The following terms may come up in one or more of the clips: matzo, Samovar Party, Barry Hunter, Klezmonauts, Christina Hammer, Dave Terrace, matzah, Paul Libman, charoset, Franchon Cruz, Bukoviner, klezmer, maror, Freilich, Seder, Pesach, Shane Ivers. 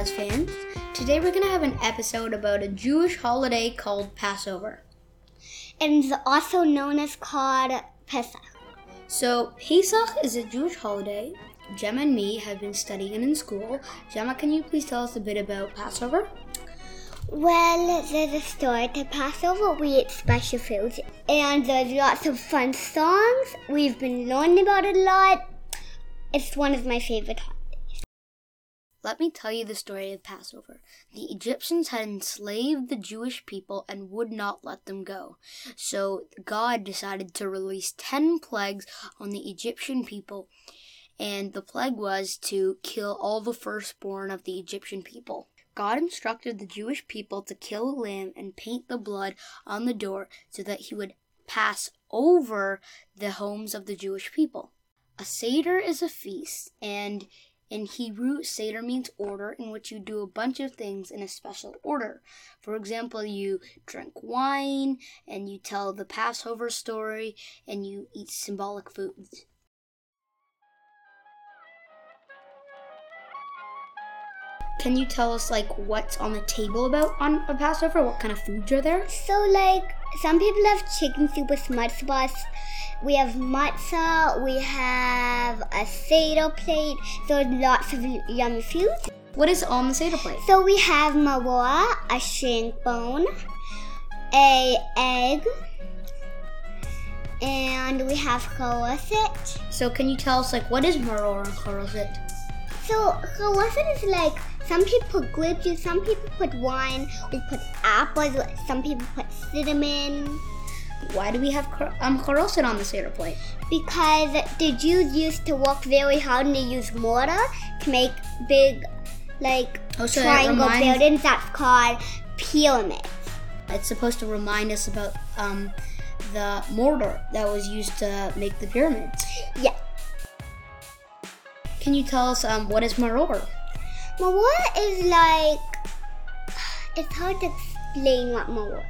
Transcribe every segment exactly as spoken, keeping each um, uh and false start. Klezmonauts fans. Today we're going to have an episode about a Jewish holiday called Passover. And it's also known as called Pesach. So Pesach is a Jewish holiday. Gemma and me have been studying it in school. Gemma, can you please tell us a bit about Passover? Well, there's a story to Passover. We eat special foods. And there's lots of fun songs. We've been learning about it a lot. It's one of my favorite holidays. Let me tell you the story of Passover. The Egyptians had enslaved the Jewish people and would not let them go. So God decided to release ten plagues on the Egyptian people. And the plague was to kill all the firstborn of the Egyptian people. God instructed the Jewish people to kill a lamb and paint the blood on the door so that he would pass over the homes of the Jewish people. A Seder is a feast, and in Hebrew, Seder means order, in which you do a bunch of things in a special order. For example, you drink wine, and you tell the Passover story, and you eat symbolic foods. Can you tell us, like, what's on the table about on a Passover? What kind of foods are there? So, like, some people have chicken soup with matzo balls. We have matzah. We have a Seder plate. So, lots of yummy food. What is on the Seder plate? So, we have maror, a shank bone, a egg, and we have charoset. So, can you tell us, like, what is maror and charoset? So, charoset is, like, some people put grape juice, some people put wine, we put apples, some people put cinnamon. Why do we have um, charoset on the Seder plate? Because the Jews used to work very hard and they used mortar to make big, like, oh, so triangle that reminds... buildings that's called pyramids. It's supposed to remind us about um, the mortar that was used to make the pyramids. Yeah. Can you tell us um, what is maror? Maror is like, it's hard to explain what maror is.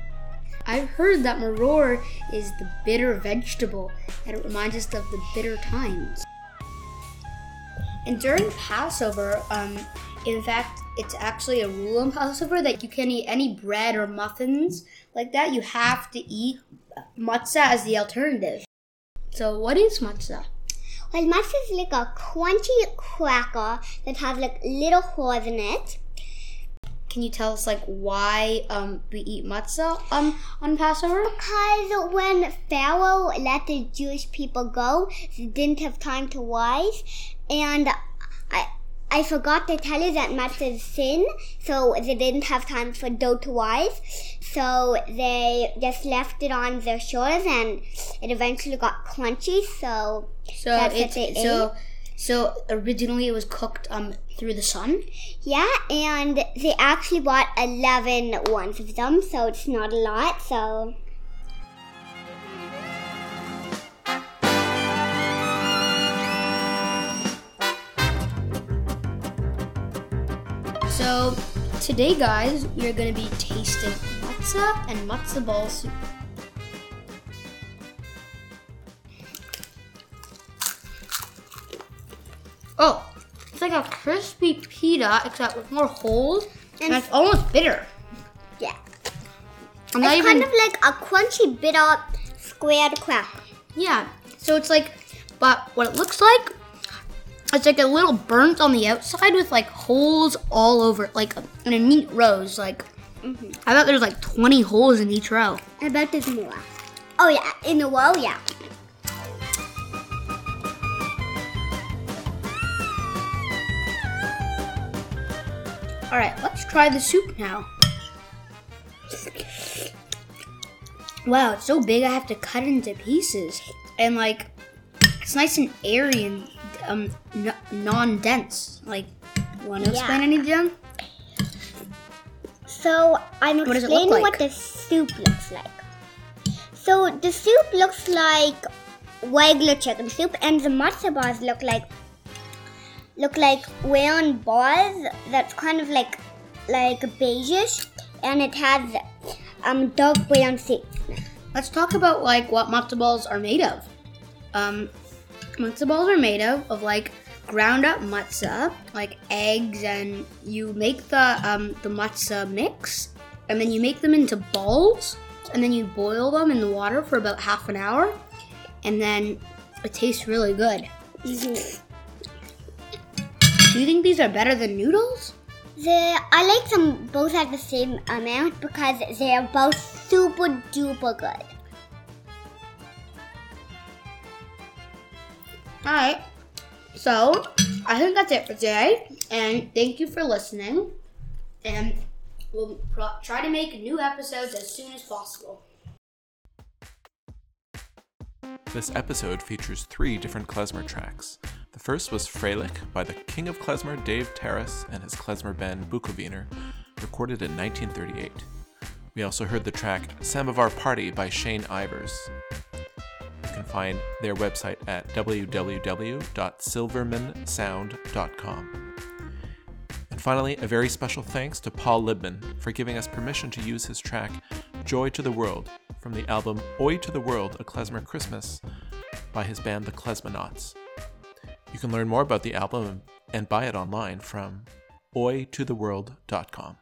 I've heard that maror is the bitter vegetable, and it reminds us of the bitter times. And during Passover, um, in fact, it's actually a rule in Passover that you can't eat any bread or muffins like that. You have to eat matzah as the alternative. So what is matzah? Well, matzah is like a crunchy cracker that has like little holes in it. Can you tell us like why um, we eat matzah um, on Passover? Because when Pharaoh let the Jewish people go, they didn't have time to wise. And I I forgot to tell you that matzah is sin, so they didn't have time for dough to wise. So they just left it on their shoulders, and it eventually got crunchy, so... So That's it, what they so, ate. so originally it was cooked um through the sun. Yeah, and they actually bought eleven ones of them, so it's not a lot. So. So today, guys, you're gonna be tasting matzah and matzo ball soup. Oh, it's like a crispy pita, except with more holes, and, and it's almost bitter. Yeah. I'm it's even... kind of like a crunchy, bitter, squared cracker. Yeah, so it's like, but what it looks like, it's like a little burnt on the outside with like holes all over it, like in a neat rows. Like, mm-hmm. I bet there's like twenty holes in each row. I bet there's more. Oh yeah, in the row, yeah. All right, let's try the soup now. Wow, it's so big I have to cut it into pieces. And like, it's nice and airy and um, n- non-dense. Like, want to yeah. explain any, Jim? So, I'm what explaining like? what the soup looks like. So, the soup looks like regular chicken soup, and the matzo balls look like look like round balls that's kind of like like beigeish, and it has um dark brown seeds. Let's talk about like what matzo balls are made of. Um, matzo balls are made of, of like ground up matzah, like eggs, and you make the um, the matzah mix, and then you make them into balls, and then you boil them in the water for about half an hour, and then it tastes really good. Mm-hmm. Do you think these are better than noodles? They, I like them both at the same amount because they are both super duper good. All right, so I think that's it for today, and thank you for listening, and we'll pro- try to make new episodes as soon as possible. This episode features three different klezmer tracks. The first was Freilich by the king of klezmer, Dave Terrace, and his klezmer band, Bukoviner, recorded in nineteen thirty-eight. We also heard the track Samovar Party by Shane Ivers. You can find their website at w w w dot silverman sound dot com. And finally, a very special thanks to Paul Libman for giving us permission to use his track Joy to the World from the album Oi to the World, A Klezmer Christmas by his band the Klezmonauts. You can learn more about the album and buy it online from oi to the world dot com.